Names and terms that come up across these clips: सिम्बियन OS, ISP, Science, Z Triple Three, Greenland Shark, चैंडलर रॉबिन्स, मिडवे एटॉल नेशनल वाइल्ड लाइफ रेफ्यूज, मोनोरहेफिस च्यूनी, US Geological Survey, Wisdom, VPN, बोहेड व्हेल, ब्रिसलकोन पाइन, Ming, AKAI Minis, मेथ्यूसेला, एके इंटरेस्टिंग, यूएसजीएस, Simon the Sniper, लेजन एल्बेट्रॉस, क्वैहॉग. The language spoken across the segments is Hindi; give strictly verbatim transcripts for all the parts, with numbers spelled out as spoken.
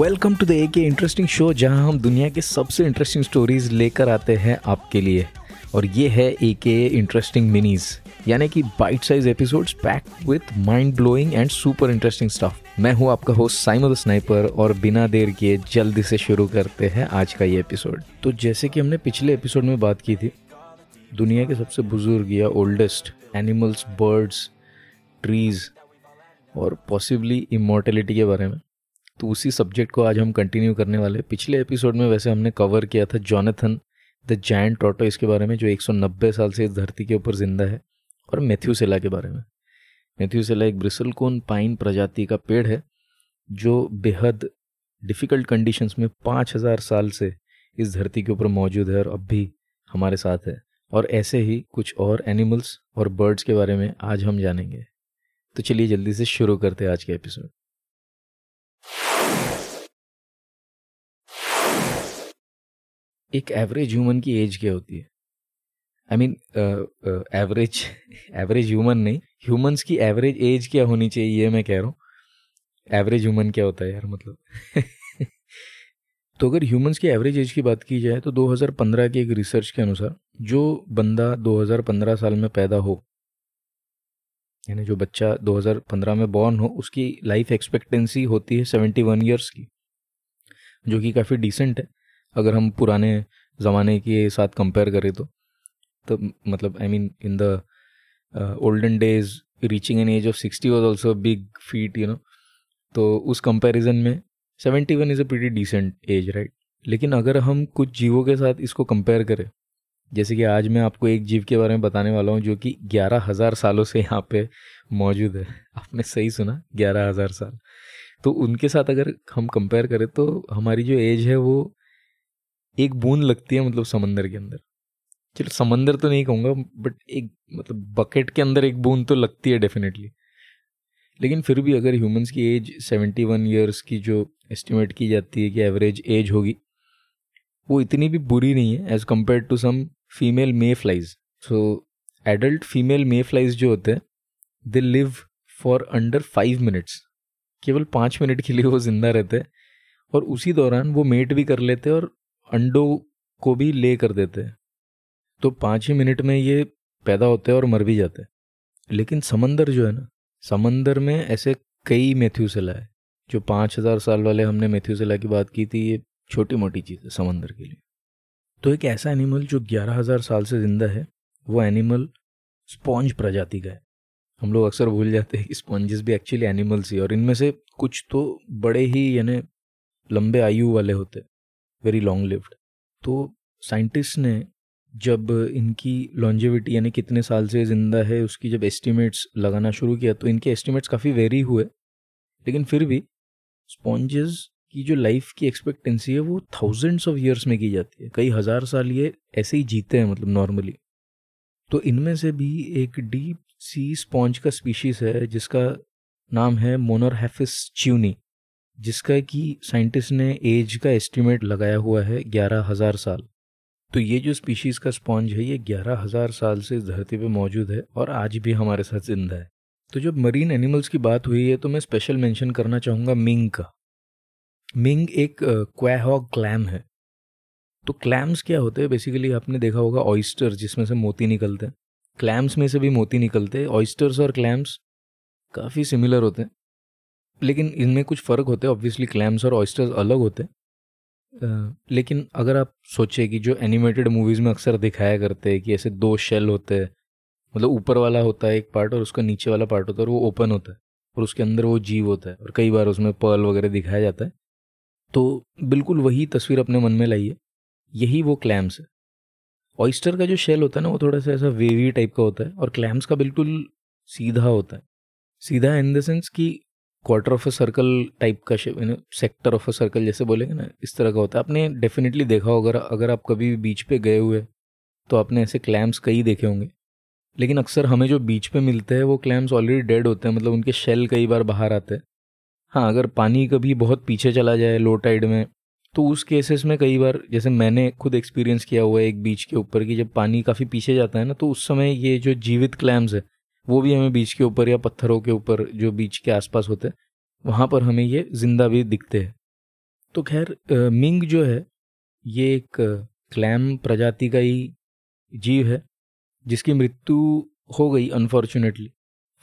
Welcome to the एके इंटरेस्टिंग show, जहां हम दुनिया के सबसे इंटरेस्टिंग स्टोरीज लेकर आते हैं आपके लिए। और ये है एके इंटरेस्टिंग मिनीज, यानी कि bite size episodes packed with mind blowing and super interesting stuff. मैं हूं आपका होस्ट साइमन द स्नाइपर, और बिना देर किए जल्दी से शुरू करते हैं आज का ये एपिसोड। तो जैसे कि हमने पिछले एपिसोड में बात की थी, दुनिया के सबसे बुजुर्ग या ओल्डेस्ट एनिमल्स, बर्ड्स, ट्रीज और पॉसिबली इमॉर्टेलिटी के बारे में, तो उसी सब्जेक्ट को आज हम कंटिन्यू करने वाले। पिछले एपिसोड में वैसे हमने कवर किया था जॉनथन द जायंट टॉर्टोइस के बारे में, जो एक सौ नब्बे साल से इस धरती के ऊपर जिंदा है, और मेथ्यूसेला के बारे में। मेथ्यूसेला एक ब्रिसलकोन पाइन प्रजाति का पेड़ है, जो बेहद डिफ़िकल्ट कंडीशंस में पाँच हज़ार साल से इस धरती के ऊपर मौजूद है और अब भी हमारे साथ है। और ऐसे ही कुछ और एनिमल्स और बर्ड्स के बारे में आज हम जानेंगे। तो चलिए जल्दी से शुरू करते हैं आज का एपिसोड। एक एवरेज ह्यूमन की एज क्या होती है? I mean average average human नहीं, ह्यूमंस की एवरेज एज क्या होनी चाहिए ये मैं कह रहा हूँ। एवरेज ह्यूमन क्या होता है यार, मतलब तो अगर ह्यूमंस की एवरेज एज की बात की जाए तो दो हज़ार पंद्रह के एक रिसर्च के अनुसार, जो बंदा दो हज़ार पंद्रह साल में पैदा हो, यानी जो बच्चा दो हज़ार पंद्रह में बॉर्न हो, उसकी लाइफ एक्सपेक्टेंसी होती है इकहत्तर ईयर्स की, जो कि काफ़ी डिसेंट है अगर हम पुराने ज़माने के साथ कंपेयर करें तो। तो मतलब I mean in the olden days reaching an age of sixty was also big feat, you know. तो उस कंपैरिजन में इकहत्तर is a pretty decent age, right. लेकिन अगर हम कुछ जीवों के साथ इसको कंपेयर करें, जैसे कि आज मैं आपको एक जीव के बारे में बताने वाला हूँ जो कि ग्यारह हज़ार सालों से यहाँ पे मौजूद है। आपने सही सुना, ग्यारह हज़ार साल। तो उनके साथ अगर हम कंपेयर करें तो हमारी जो एज है वो एक बूंद लगती है, मतलब समंदर के अंदर। चलो समंदर तो नहीं कहूँगा, बट एक मतलब बकेट के अंदर एक बूंद तो लगती है डेफिनेटली। लेकिन फिर भी अगर ह्यूमंस की एज इकहत्तर इयर्स की जो एस्टिमेट की जाती है कि एवरेज एज होगी, वो इतनी भी बुरी नहीं है as compare to some female mayflies. So adult female mayflies जो होते हैं, they live for under five minutes, केवल पाँच मिनट के लिए वो जिंदा रहते हैं, और उसी दौरान वो मेट भी कर लेते हैं और अंडों को भी ले कर देते हैं। तो पाँच ही मिनट में ये पैदा होते हैं और मर भी जाते हैं। लेकिन समंदर जो है ना, समंदर में ऐसे कई मेथ्यूसेला है। जो पाँच हज़ार साल वाले हमने मेथ्यूसेला की बात की थी, ये छोटी मोटी चीज़ है समंदर के लिए। तो एक ऐसा एनिमल जो ग्यारह हज़ार साल से ज़िंदा है, वो एनिमल स्पॉन्ज प्रजाति का है। हम लोग अक्सर भूल जाते हैं कि स्पॉन्जेस भी एक्चुअली एनिमल्स ही, और इनमें से कुछ तो बड़े ही यानी लंबे आयु वाले होते हैं, वेरी लॉन्ग लिव्ड। तो साइंटिस्ट ने जब इनकी लॉन्जेविटी यानी कितने साल से ज़िंदा है उसकी जब एस्टिमेट्स लगाना शुरू किया, तो इनके एस्टिमेट्स काफ़ी वेरी हुए। लेकिन फिर भी स्पॉन्जेस की जो लाइफ की एक्सपेक्टेंसी है वो थाउजेंड्स ऑफ ईयर्स में की जाती है। कई हज़ार साल ये ऐसे ही जीते हैं, मतलब नॉर्मली। तो इनमें से भी एक डीप सी स्पॉन्ज का स्पीशीज़ है जिसका नाम है मोनोरहेफिस च्यूनी, जिसका कि साइंटिस्ट ने एज का एस्टिमेट लगाया हुआ है ग्यारह हज़ार साल। तो ये जो स्पीशीज़ का स्पॉन्ज है, ये ग्यारह हज़ार साल से धरती पे मौजूद है और आज भी हमारे साथ जिंदा है। तो जब मरीन एनिमल्स की बात हुई है तो मैं स्पेशल मेंशन करना चाहूँगा मिंग का। मिंग एक क्वैहॉग क्लैम है। तो क्लैम्स क्या होते हैं? बेसिकली आपने देखा होगा ऑयस्टर, जिसमें से मोती निकलते हैं, क्लैम्स में से भी मोती निकलते हैं। ऑयस्टर्स और क्लैम्स काफ़ी सिमिलर होते हैं, लेकिन इनमें कुछ फ़र्क होते हैं। ऑब्वियसली क्लैम्स और ऑयस्टर्स अलग होते हैं। लेकिन अगर आप सोचें कि जो एनिमेटेड मूवीज़ में अक्सर दिखाया करते हैं कि ऐसे दो शेल होते हैं, मतलब ऊपर वाला होता है एक पार्ट और उसका नीचे वाला पार्ट होता है, और वो ओपन होता है और उसके अंदर वो जीव होता है, और कई बार उसमें पर्ल वगैरह दिखाया जाता है। तो बिल्कुल वही तस्वीर अपने मन में लाइए, यही वो क्लैम्स है। ऑयस्टर का जो शेल होता है ना, वो थोड़ा सा ऐसा वेवी टाइप का होता है, और क्लैम्स का बिल्कुल सीधा होता है। सीधा इन द सेंस कि quarter of a circle type का शेप, यानी सेक्टर ऑफ अ सर्कल जैसे बोलेंगे ना, इस तरह का होता है। आपने डेफिनेटली देखा होगा, अगर आप कभी बीच पे गए हुए तो आपने ऐसे क्लैम्स कई देखे होंगे। लेकिन अक्सर हमें जो बीच पे मिलते हैं वो क्लैम्स ऑलरेडी डेड होते हैं, मतलब उनके शेल कई बार बाहर आते हैं। हाँ, अगर पानी कभी बहुत पीछे चला जाए लो टाइड में, तो उस केसेस में कई बार, जैसे मैंने खुद एक्सपीरियंस किया हुआ है एक बीच के ऊपर, कि जब पानी काफ़ी पीछे जाता है ना, तो उस समय ये जो जीवित क्लैम्स है वो भी हमें बीच के ऊपर या पत्थरों के ऊपर जो बीच के आसपास होते हैं, वहाँ पर हमें ये जिंदा भी दिखते हैं। तो खैर मिंग जो है ये एक क्लैम प्रजाति का ही जीव है जिसकी मृत्यु हो गई unfortunately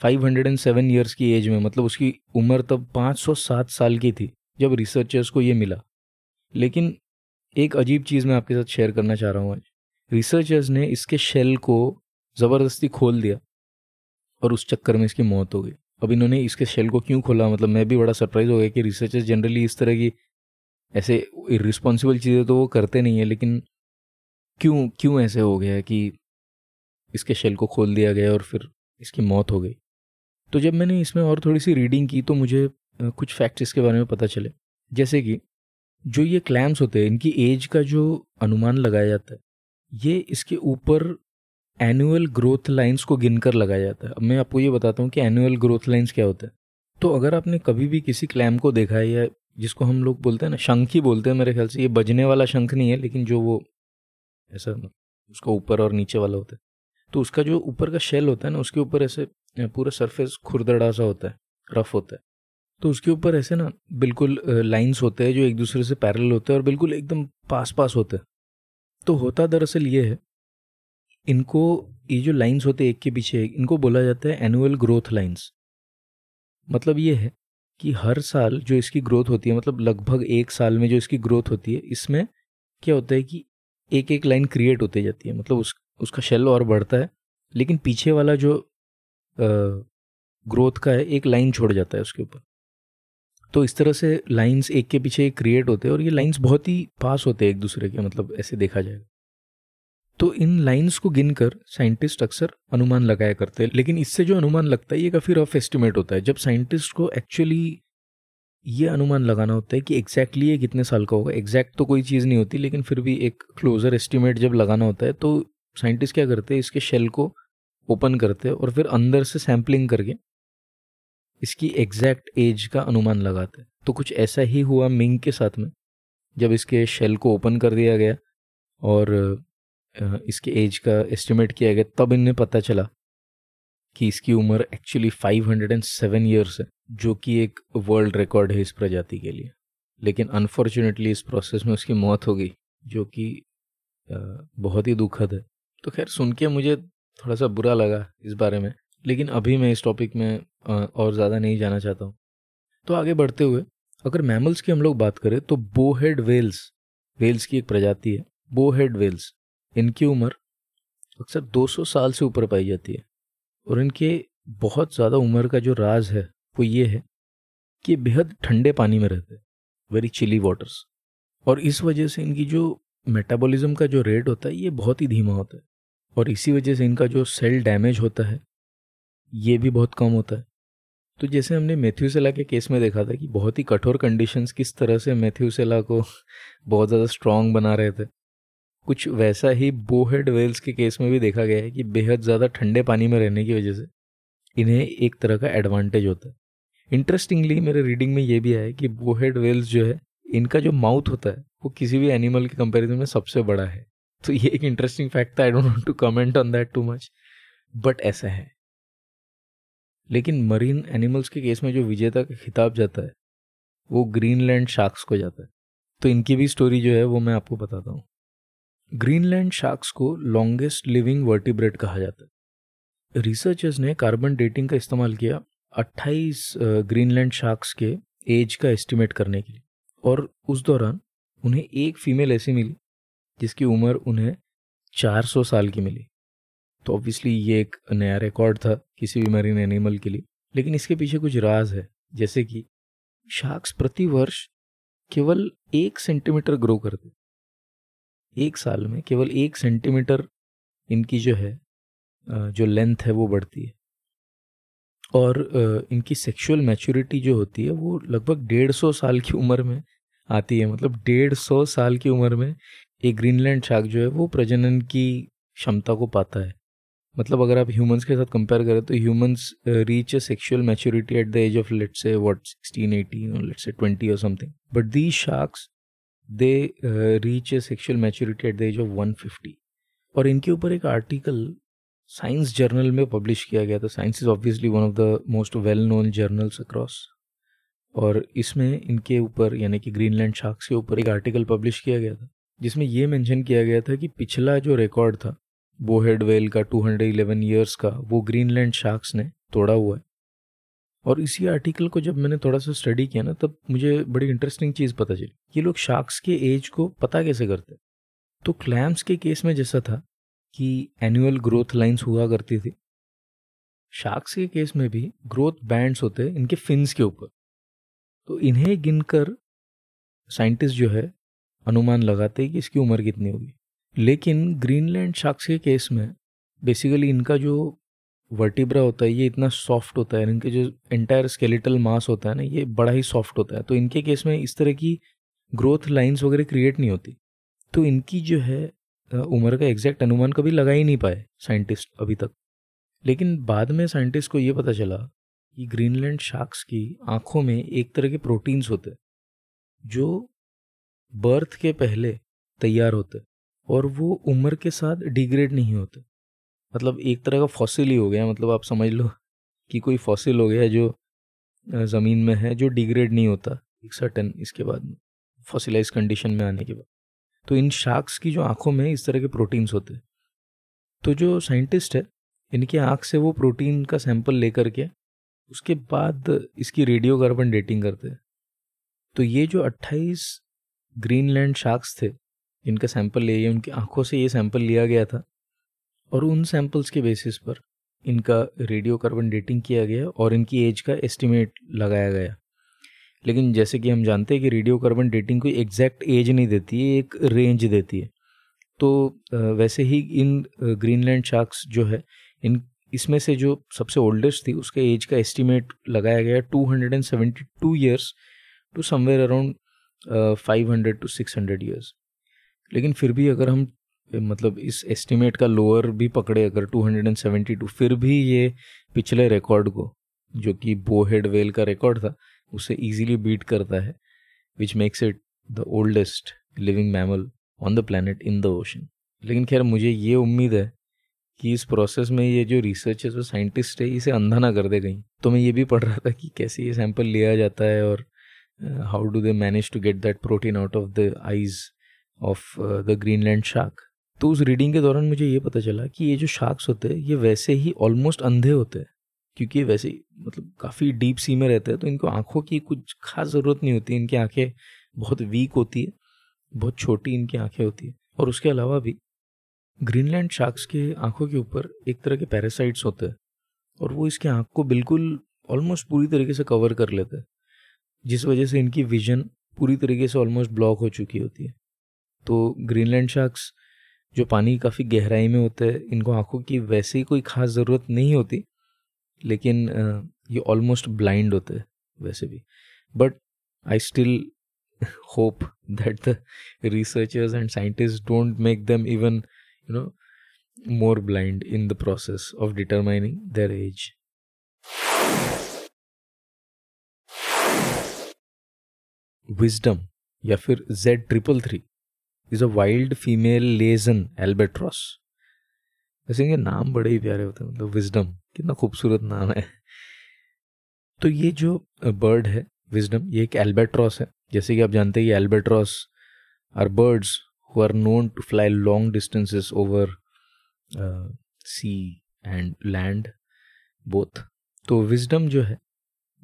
five hundred seven years की एज में। मतलब उसकी उम्र तब पाँच सौ सात साल की थी जब रिसर्चर्स को ये मिला। लेकिन एक अजीब चीज़ मैं आपके साथ शेयर करना चाह रहा हूँ आज। रिसर्चर्स ने इसके शेल को ज़बरदस्ती खोल दिया और उस चक्कर में इसकी मौत हो गई। अब इन्होंने इसके शेल को क्यों खोला, मतलब मैं भी बड़ा सरप्राइज हो गया कि रिसर्चर्स जनरली इस तरह की ऐसे इर्रिस्पॉन्सिबल चीज़ें तो वो करते नहीं है, लेकिन क्यों क्यों ऐसे हो गया कि इसके शेल को खोल दिया गया और फिर इसकी मौत हो गई। तो जब मैंने इसमें और थोड़ी सी रीडिंग की तो मुझे कुछ फैक्ट्स इसके बारे में पता चले। जैसे कि जो ये क्लैम्स होते हैं इनकी एज का जो अनुमान लगाया जाता है ये इसके ऊपर एनुअल ग्रोथ लाइंस को गिनकर लगाया जाता है। अब मैं आपको ये बताता हूँ कि एनुअल ग्रोथ लाइंस क्या होता है। तो अगर आपने कभी भी किसी क्लैम को देखा है, या जिसको हम लोग बोलते हैं ना शंख ही बोलते हैं मेरे ख्याल से, ये बजने वाला शंख नहीं है लेकिन जो वो ऐसा उसका ऊपर और नीचे वाला होता है, तो उसका जो ऊपर का शेल होता है ना उसके ऊपर ऐसे पूरा सरफेस खुरदड़ा सा होता है, रफ होता है। तो उसके ऊपर ऐसे ना बिल्कुल लाइंस होते हैं जो एक दूसरे से पैरेलल होते हैं और बिल्कुल एकदम पास पास होते हैं। तो होता दरअसल ये है, इनको ये जो लाइंस होते हैं एक के पीछे एक, इनको बोला जाता है एनुअल ग्रोथ लाइंस। मतलब ये है कि हर साल जो इसकी ग्रोथ होती है, मतलब लगभग एक साल में जो इसकी ग्रोथ होती है, इसमें क्या होता है कि एक एक लाइन क्रिएट होती जाती है। मतलब उस उसका शेल और बढ़ता है लेकिन पीछे वाला जो ग्रोथ का है एक लाइन छोड़ जाता है उसके ऊपर। तो इस तरह से लाइंस एक के पीछे एक क्रिएट होते हैं और ये लाइंस बहुत ही पास होते हैं एक दूसरे के, मतलब ऐसे देखा जाएगा। तो इन लाइंस को गिनकर साइंटिस्ट अक्सर अनुमान लगाया करते हैं, लेकिन इससे जो अनुमान लगता है ये काफ़ी रफ एस्टिमेट होता है। जब साइंटिस्ट को एक्चुअली ये अनुमान लगाना होता है कि एग्जैक्टली ये कितने साल का होगा, एग्जैक्ट तो कोई चीज़ नहीं होती लेकिन फिर भी एक क्लोजर एस्टिमेट जब लगाना होता है तो साइंटिस्ट क्या करते हैं, इसके शेल को ओपन करते हैं और फिर अंदर से सैम्पलिंग करके इसकी एग्जैक्ट एज का अनुमान लगाते हैं। तो कुछ ऐसा ही हुआ मिंग के साथ में, जब इसके शेल को ओपन कर दिया गया और इसके एज का एस्टिमेट किया गया तब इन्हें पता चला कि इसकी उम्र actually five hundred seven years है, जो कि एक वर्ल्ड रिकॉर्ड है इस प्रजाति के लिए। लेकिन अनफॉर्चुनेटली इस प्रोसेस में उसकी मौत हो गई, जो कि बहुत ही दुखद है। तो खैर सुन के मुझे थोड़ा सा बुरा लगा इस बारे में, लेकिन अभी मैं इस टॉपिक में और ज़्यादा नहीं जाना चाहता हूँ। तो आगे बढ़ते हुए अगर मैमल्स की हम लोग बात करें तो बोहेड व्हेल्स, व्हेल्स की एक प्रजाति है बोहेड व्हेल्स, इनकी उम्र अक्सर दो सौ साल से ऊपर पाई जाती है। और इनके बहुत ज़्यादा उम्र का जो राज है वो ये है कि बेहद ठंडे पानी में रहते हैं, वेरी चिली वाटर्स, और इस वजह से इनकी जो मेटाबॉलिज्म का जो रेट होता है ये बहुत ही धीमा होता है और इसी वजह से इनका जो सेल डैमेज होता है ये भी बहुत कम होता है। तो जैसे हमने मेथ्यूसेला के केस में देखा था कि बहुत ही कठोर कंडीशंस किस तरह से मेथ्यूसेला को बहुत ज़्यादा स्ट्रांग बना रहे थे, कुछ वैसा ही बोहेड व्हेल्स के केस में भी देखा गया है कि बेहद ज़्यादा ठंडे पानी में रहने की वजह से इन्हें एक तरह का एडवांटेज होता है। इंटरेस्टिंगली मेरे रीडिंग में ये भी आया कि बोहेड व्हेल्स जो है इनका जो माउथ होता है वो किसी भी एनिमल के कंपैरिजन में सबसे बड़ा है। तो ये एक इंटरेस्टिंग फैक्ट था, I don't want to comment on that too much, but ऐसा है। लेकिन मरीन एनिमल्स के केस में जो विजेता का खिताब जाता है वो ग्रीनलैंड शार्क्स को जाता है। तो इनकी भी स्टोरी जो है वो मैं आपको बताता हूँ। ग्रीनलैंड शार्क्स को लॉन्गेस्ट लिविंग वर्टिब्रेट कहा जाता है। रिसर्चर्स ने कार्बन डेटिंग का इस्तेमाल किया अट्ठाईस ग्रीनलैंड शार्क्स के एज का एस्टिमेट करने के लिए, और उस दौरान उन्हें एक फीमेल ऐसी मिली जिसकी उम्र उन्हें चार सौ साल की मिली। तो ऑब्वियसली ये एक नया रिकॉर्ड था किसी भी मरीन एनिमल के लिए, लेकिन इसके पीछे कुछ राज है। जैसे कि शार्क्स प्रति वर्ष केवल एक सेंटीमीटर ग्रो करते, एक साल में केवल एक सेंटीमीटर इनकी जो है जो लेंथ है वो बढ़ती है, और इनकी सेक्सुअल मैच्योरिटी जो होती है वो लगभग डेढ़ सौ साल की उम्र में आती है। मतलब डेढ़ सौ साल की उम्र में एक ग्रीनलैंड शार्क जो है वो प्रजनन की क्षमता को पाता है। मतलब अगर आप ह्यूमंस के साथ कंपेयर करें तो humans reach a sexual maturity at the age of let's say what sixteen eighteen और लेट्स से ट्वेंटी और something, but these sharks they reach a sexual maturity at the age of one fifty. और इनके ऊपर एक आर्टिकल साइंस जर्नल में पब्लिश किया गया था। Science is obviously one of the most well known journals across और इसमें इनके ऊपर यानी कि ग्रीनलैंड शार्क्स के ऊपर एक आर्टिकल पब्लिश किया गया था जिसमें ये मेंशन किया गया था कि पिछला जो रिकॉर्ड था बोहेड व्हेल का दो सौ ग्यारह इयर्स का वो ग्रीनलैंड शार्क्स ने तोड़ा हुआ है। और इसी आर्टिकल को जब मैंने थोड़ा सा स्टडी किया ना तब मुझे बड़ी इंटरेस्टिंग चीज़ पता चली। ये लोग शार्क्स के एज को पता कैसे करते। तो क्लैम्स के केस में जैसा था कि एनुअल ग्रोथ लाइन्स हुआ करती थी, शार्क्स के केस में भी ग्रोथ बैंड्स होते हैं इनके फिन्स के ऊपर। तो इन्हें गिनकर साइंटिस्ट जो है अनुमान लगाते हैं कि इसकी उम्र कितनी होगी। लेकिन ग्रीनलैंड शार्क्स के केस में बेसिकली इनका जो वर्टिब्रा होता है ये इतना सॉफ्ट होता है, इनके जो एंटायर स्केलेटल मास होता है ना ये बड़ा ही सॉफ्ट होता है, तो इनके केस में इस तरह की ग्रोथ लाइंस वगैरह क्रिएट नहीं होती। तो इनकी जो है उम्र का एग्जैक्ट अनुमान कभी लगा ही नहीं पाए साइंटिस्ट अभी तक। लेकिन बाद में साइंटिस्ट को ये पता चला कि ग्रीनलैंड शार्क्स की आँखों में एक तरह के प्रोटीन्स होते जो बर्थ के पहले तैयार होते और वो उम्र के साथ डिग्रेड नहीं होते। मतलब एक तरह का फॉसिल ही हो गया, मतलब आप समझ लो कि कोई फॉसिल हो गया जो ज़मीन में है जो डिग्रेड नहीं होता एक सर्टेन इसके बाद में फॉसिलाइज कंडीशन में आने के बाद। तो इन शार्क्स की जो आँखों में इस तरह के प्रोटीन्स होते हैं, तो जो साइंटिस्ट है इनकी आँख से वो प्रोटीन का सैंपल लेकर के उसके बाद इसकी रेडियो कार्बन डेटिंग करते हैं। तो ये जो अट्ठाईस ग्रीनलैंड शार्क्स थे इनका सैंपल लिए, उनकी आँखों से ये सैंपल लिया गया था और उन सैंपल्स के बेसिस पर इनका रेडियो कार्बन डेटिंग किया गया और इनकी एज का एस्टिमेट लगाया गया। लेकिन जैसे कि हम जानते हैं कि रेडियो कार्बन डेटिंग कोई एग्जैक्ट एज नहीं देती है, एक रेंज देती है। तो वैसे ही इन ग्रीनलैंड शार्क्स जो है इन इसमें से जो सबसे ओल्डेस्ट थी उसका एज का एस्टिमेट लगाया गया दो सौ बहत्तर years to somewhere around five hundred to six hundred years. लेकिन फिर भी अगर हम मतलब इस एस्टिमेट का लोअर भी पकड़े अगर दो सौ बहत्तर, फिर भी ये पिछले रिकॉर्ड को जो कि बोहेड व्हेल का रिकॉर्ड था उसे इजीली बीट करता है, which makes it the oldest living mammal on the planet in the ocean. लेकिन खैर मुझे ये उम्मीद है कि इस प्रोसेस में ये जो रिसर्चर्स और साइंटिस्ट है इसे अंधा ना कर दे कहीं। तो मैं ये भी पढ़ रहा था कि कैसे ये सैंपल लिया जाता है और how do they manage to get that protein out of the eyes of the Greenland shark. तो उस रीडिंग के दौरान मुझे ये पता चला कि ये जो शार्क्स होते हैं ये वैसे ही ऑलमोस्ट अंधे होते हैं क्योंकि वैसे मतलब काफ़ी डीप सी में रहते हैं, तो इनको आँखों की कुछ खास ज़रूरत नहीं होती। इनकी आँखें बहुत वीक होती है, बहुत छोटी इनकी आँखें होती है। और उसके अलावा भी ग्रीनलैंड शार्क्स के आँखों के ऊपर एक तरह के पैरासाइट्स होते हैं और वो इसके आँख को बिल्कुल ऑलमोस्ट पूरी तरीके से कवर कर लेते हैं, जिस वजह से इनकी विज़न पूरी तरीके से ऑलमोस्ट ब्लॉक हो चुकी होती है। तो ग्रीनलैंड शार्क्स जो पानी काफ़ी गहराई में होते हैं इनको आँखों की वैसे ही कोई खास ज़रूरत नहीं होती, लेकिन ये ऑलमोस्ट ब्लाइंड होते हैं वैसे भी। But I still hope that the researchers and scientist don't make them even you know more blind in the process of determining their age. Wisdom या फिर Z triple three is a wild female लेजन एल्बेट्रॉस। वैसे इनके नाम बड़े ही प्यारे होते हैं, मतलब विजडम कितना खूबसूरत नाम है। तो ये जो बर्ड है विजडम ये एक एल्बेट्रॉस है। जैसे कि आप जानते हैं कि albatross are birds who are known to fly long distances over sea and land both. तो विजडम जो है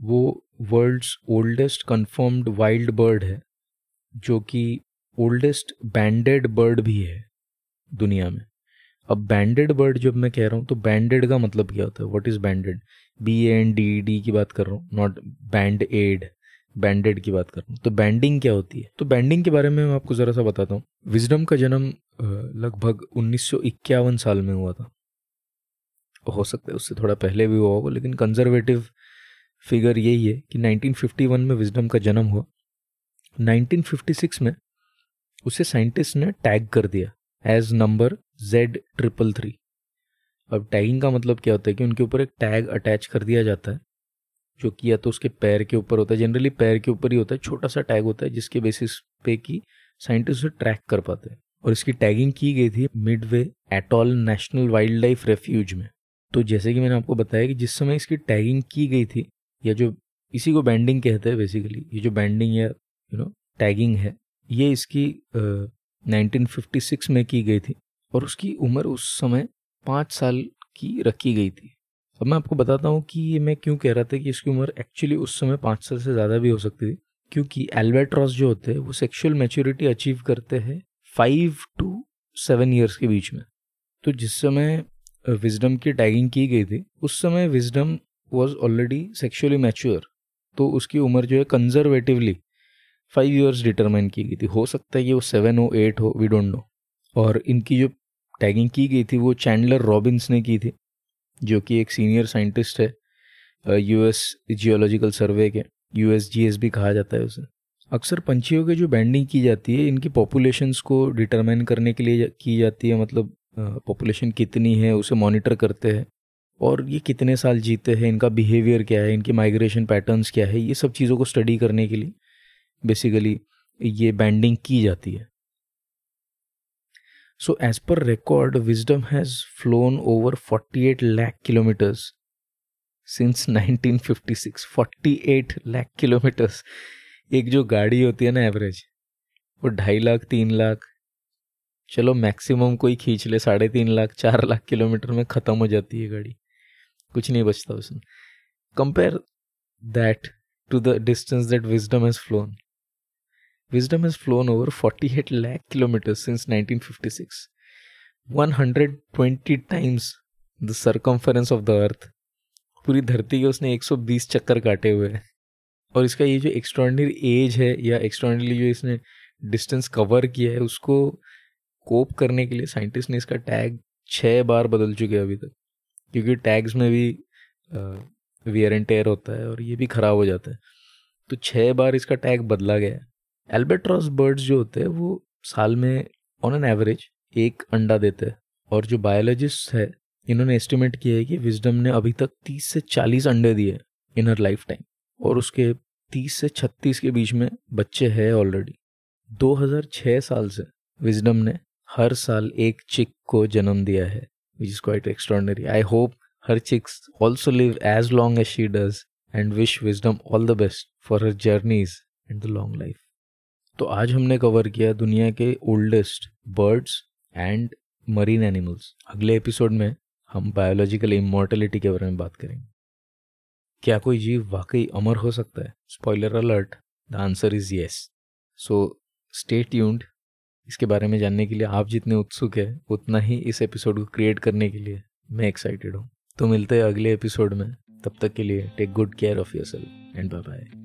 वो world's oldest confirmed wild bird है जो कि ओल्डेस्ट बैंडेड बर्ड भी है दुनिया में। अब बैंडेड बर्ड जब मैं कह रहा हूँ तो बैंडेड का मतलब क्या होता है, what is banded? B A N D D की बात कर रहा हूँ, नॉट बैंड एड, बैंडेड की बात कर रहा हूँ। तो बैंडिंग क्या होती है? तो बैंडिंग के बारे में मैं आपको ज़रा सा बताता हूँ। विजडम का जन्म लगभग उन्नीस सौ इक्यावन साल में हुआ था, हो सकता है उससे थोड़ा पहले भी हुआ होगा, लेकिन कंजर्वेटिव फिगर यही है कि नाइनटीन फिफ्टी वन में विजडम का जन्म हुआ। नाइनटीन फिफ्टी सिक्स में उसे साइंटिस्ट ने टैग कर दिया as number Z triple three. अब टैगिंग का मतलब क्या होता है कि उनके ऊपर एक टैग अटैच कर दिया जाता है जो कि या तो उसके पैर के ऊपर होता है, जनरली पैर के ऊपर ही होता है, छोटा सा टैग होता है जिसके बेसिस पे कि साइंटिस्ट उसे ट्रैक कर पाते हैं। और इसकी टैगिंग की गई थी मिडवे एटॉल नेशनल वाइल्ड लाइफ रेफ्यूज में। तो जैसे कि मैंने आपको बताया कि जिस समय इसकी टैगिंग की गई थी या जो इसी को बैंडिंग कहते हैं बेसिकली। ये जो बैंडिंग या यू नो टैगिंग है, ये इसकी नाइनटीन फिफ्टी सिक्स में की गई थी और उसकी उम्र उस समय पाँच साल की रखी गई थी। अब मैं आपको बताता हूँ कि ये मैं क्यों कह रहा था कि इसकी उम्र एक्चुअली उस समय पाँच साल से ज़्यादा भी हो सकती थी, क्योंकि एल्बेट्रॉस जो होते हैं वो सेक्शुअल मैच्योरिटी अचीव करते हैं फाइव टू सेवन ईयर्स के बीच में। तो जिस समय विजडम की टैगिंग की गई थी उस समय wisdom was already sexually mature, तो उसकी उम्र जो है कंजर्वेटिवली फाइव ईयर्स डिटरमाइन की गई थी। हो सकता है कि वो सेवन हो, एट हो, वी डोंट नो। और इनकी जो टैगिंग की गई थी वो चैंडलर रॉबिन्स ने की थी, जो कि एक सीनियर साइंटिस्ट है यूएस जियोलॉजिकल सर्वे के, यूएसजीएस भी कहा जाता है उसे। अक्सर पंछियों के जो बैंडिंग की जाती है इनकी पॉपुलेशंस को डिटरमाइन करने के लिए की जाती है, मतलब पॉपुलेशन कितनी है उसे मॉनिटर करते हैं और ये कितने साल जीते हैं, इनका बिहेवियर क्या है, इनकी माइग्रेशन पैटर्न्स क्या है, ये सब चीज़ों को स्टडी करने के लिए बेसिकली ये बैंडिंग की जाती है। So as per record, Wisdom has flown over forty-eight lakh kilometers since nineteen fifty-six. forty-eight lakh kilometers. एक जो गाड़ी होती है ना एवरेज वो ढाई लाख तीन लाख चलो मैक्सिमम कोई खींच ले साढ़े तीन लाख चार लाख किलोमीटर में ख़त्म हो जाती है गाड़ी, कुछ नहीं बचता उसमें। Compare that to the distance that Wisdom has flown. Wisdom has flown over forty-eight lakh kilometers since nineteen fifty-six, one hundred twenty times the circumference of the earth. पूरी धरती के उसने एक सौ बीस चक्कर काटे हुए हैं। और इसका ये जो एक्स्ट्रॉर्डिनरी एज है या एक्स्ट्रॉर्डिनरी जो इसने डिस्टेंस कवर किया है उसको कोप करने के लिए साइंटिस्ट ने इसका टैग छः बार बदल चुके हैं अभी तक, क्योंकि टैग्स में भी वियर एंड टेयर होता है और ये भी ख़राब हो जाता है, तो छः बार इसका टैग बदला गया है। एल्बेट्रॉस बर्ड्स जो होते हैं वो साल में ऑन एन एवरेज एक अंडा देते हैं और जो बायोलॉजिस्ट है इन्होंने एस्टिमेट किया है कि विजडम ने अभी तक तीस से चालीस अंडे दिए इन हर लाइफ टाइम और उसके तीस से छत्तीस के बीच में बच्चे हैं ऑलरेडी। दो हज़ार छह साल से विजडम ने हर साल एक चिक को जन्म दिया है, which is quite extraordinary. I hope her chicks also live as long as she does and wish wisdom all the best for her journeys and the long life. तो आज हमने कवर किया दुनिया के oldest birds and marine animals. अगले एपिसोड में हम बायोलॉजिकल इमॉर्टलिटी के बारे में बात करेंगे। क्या कोई जीव वाकई अमर हो सकता है? Spoiler alert, the answer is yes. So stay tuned. इसके बारे में जानने के लिए आप जितने उत्सुक हैं उतना ही इस एपिसोड को क्रिएट करने के लिए मैं एक्साइटेड हूँ। तो मिलते हैं अगले एपिसोड में, तब तक के लिए take good care of yourself and bye bye.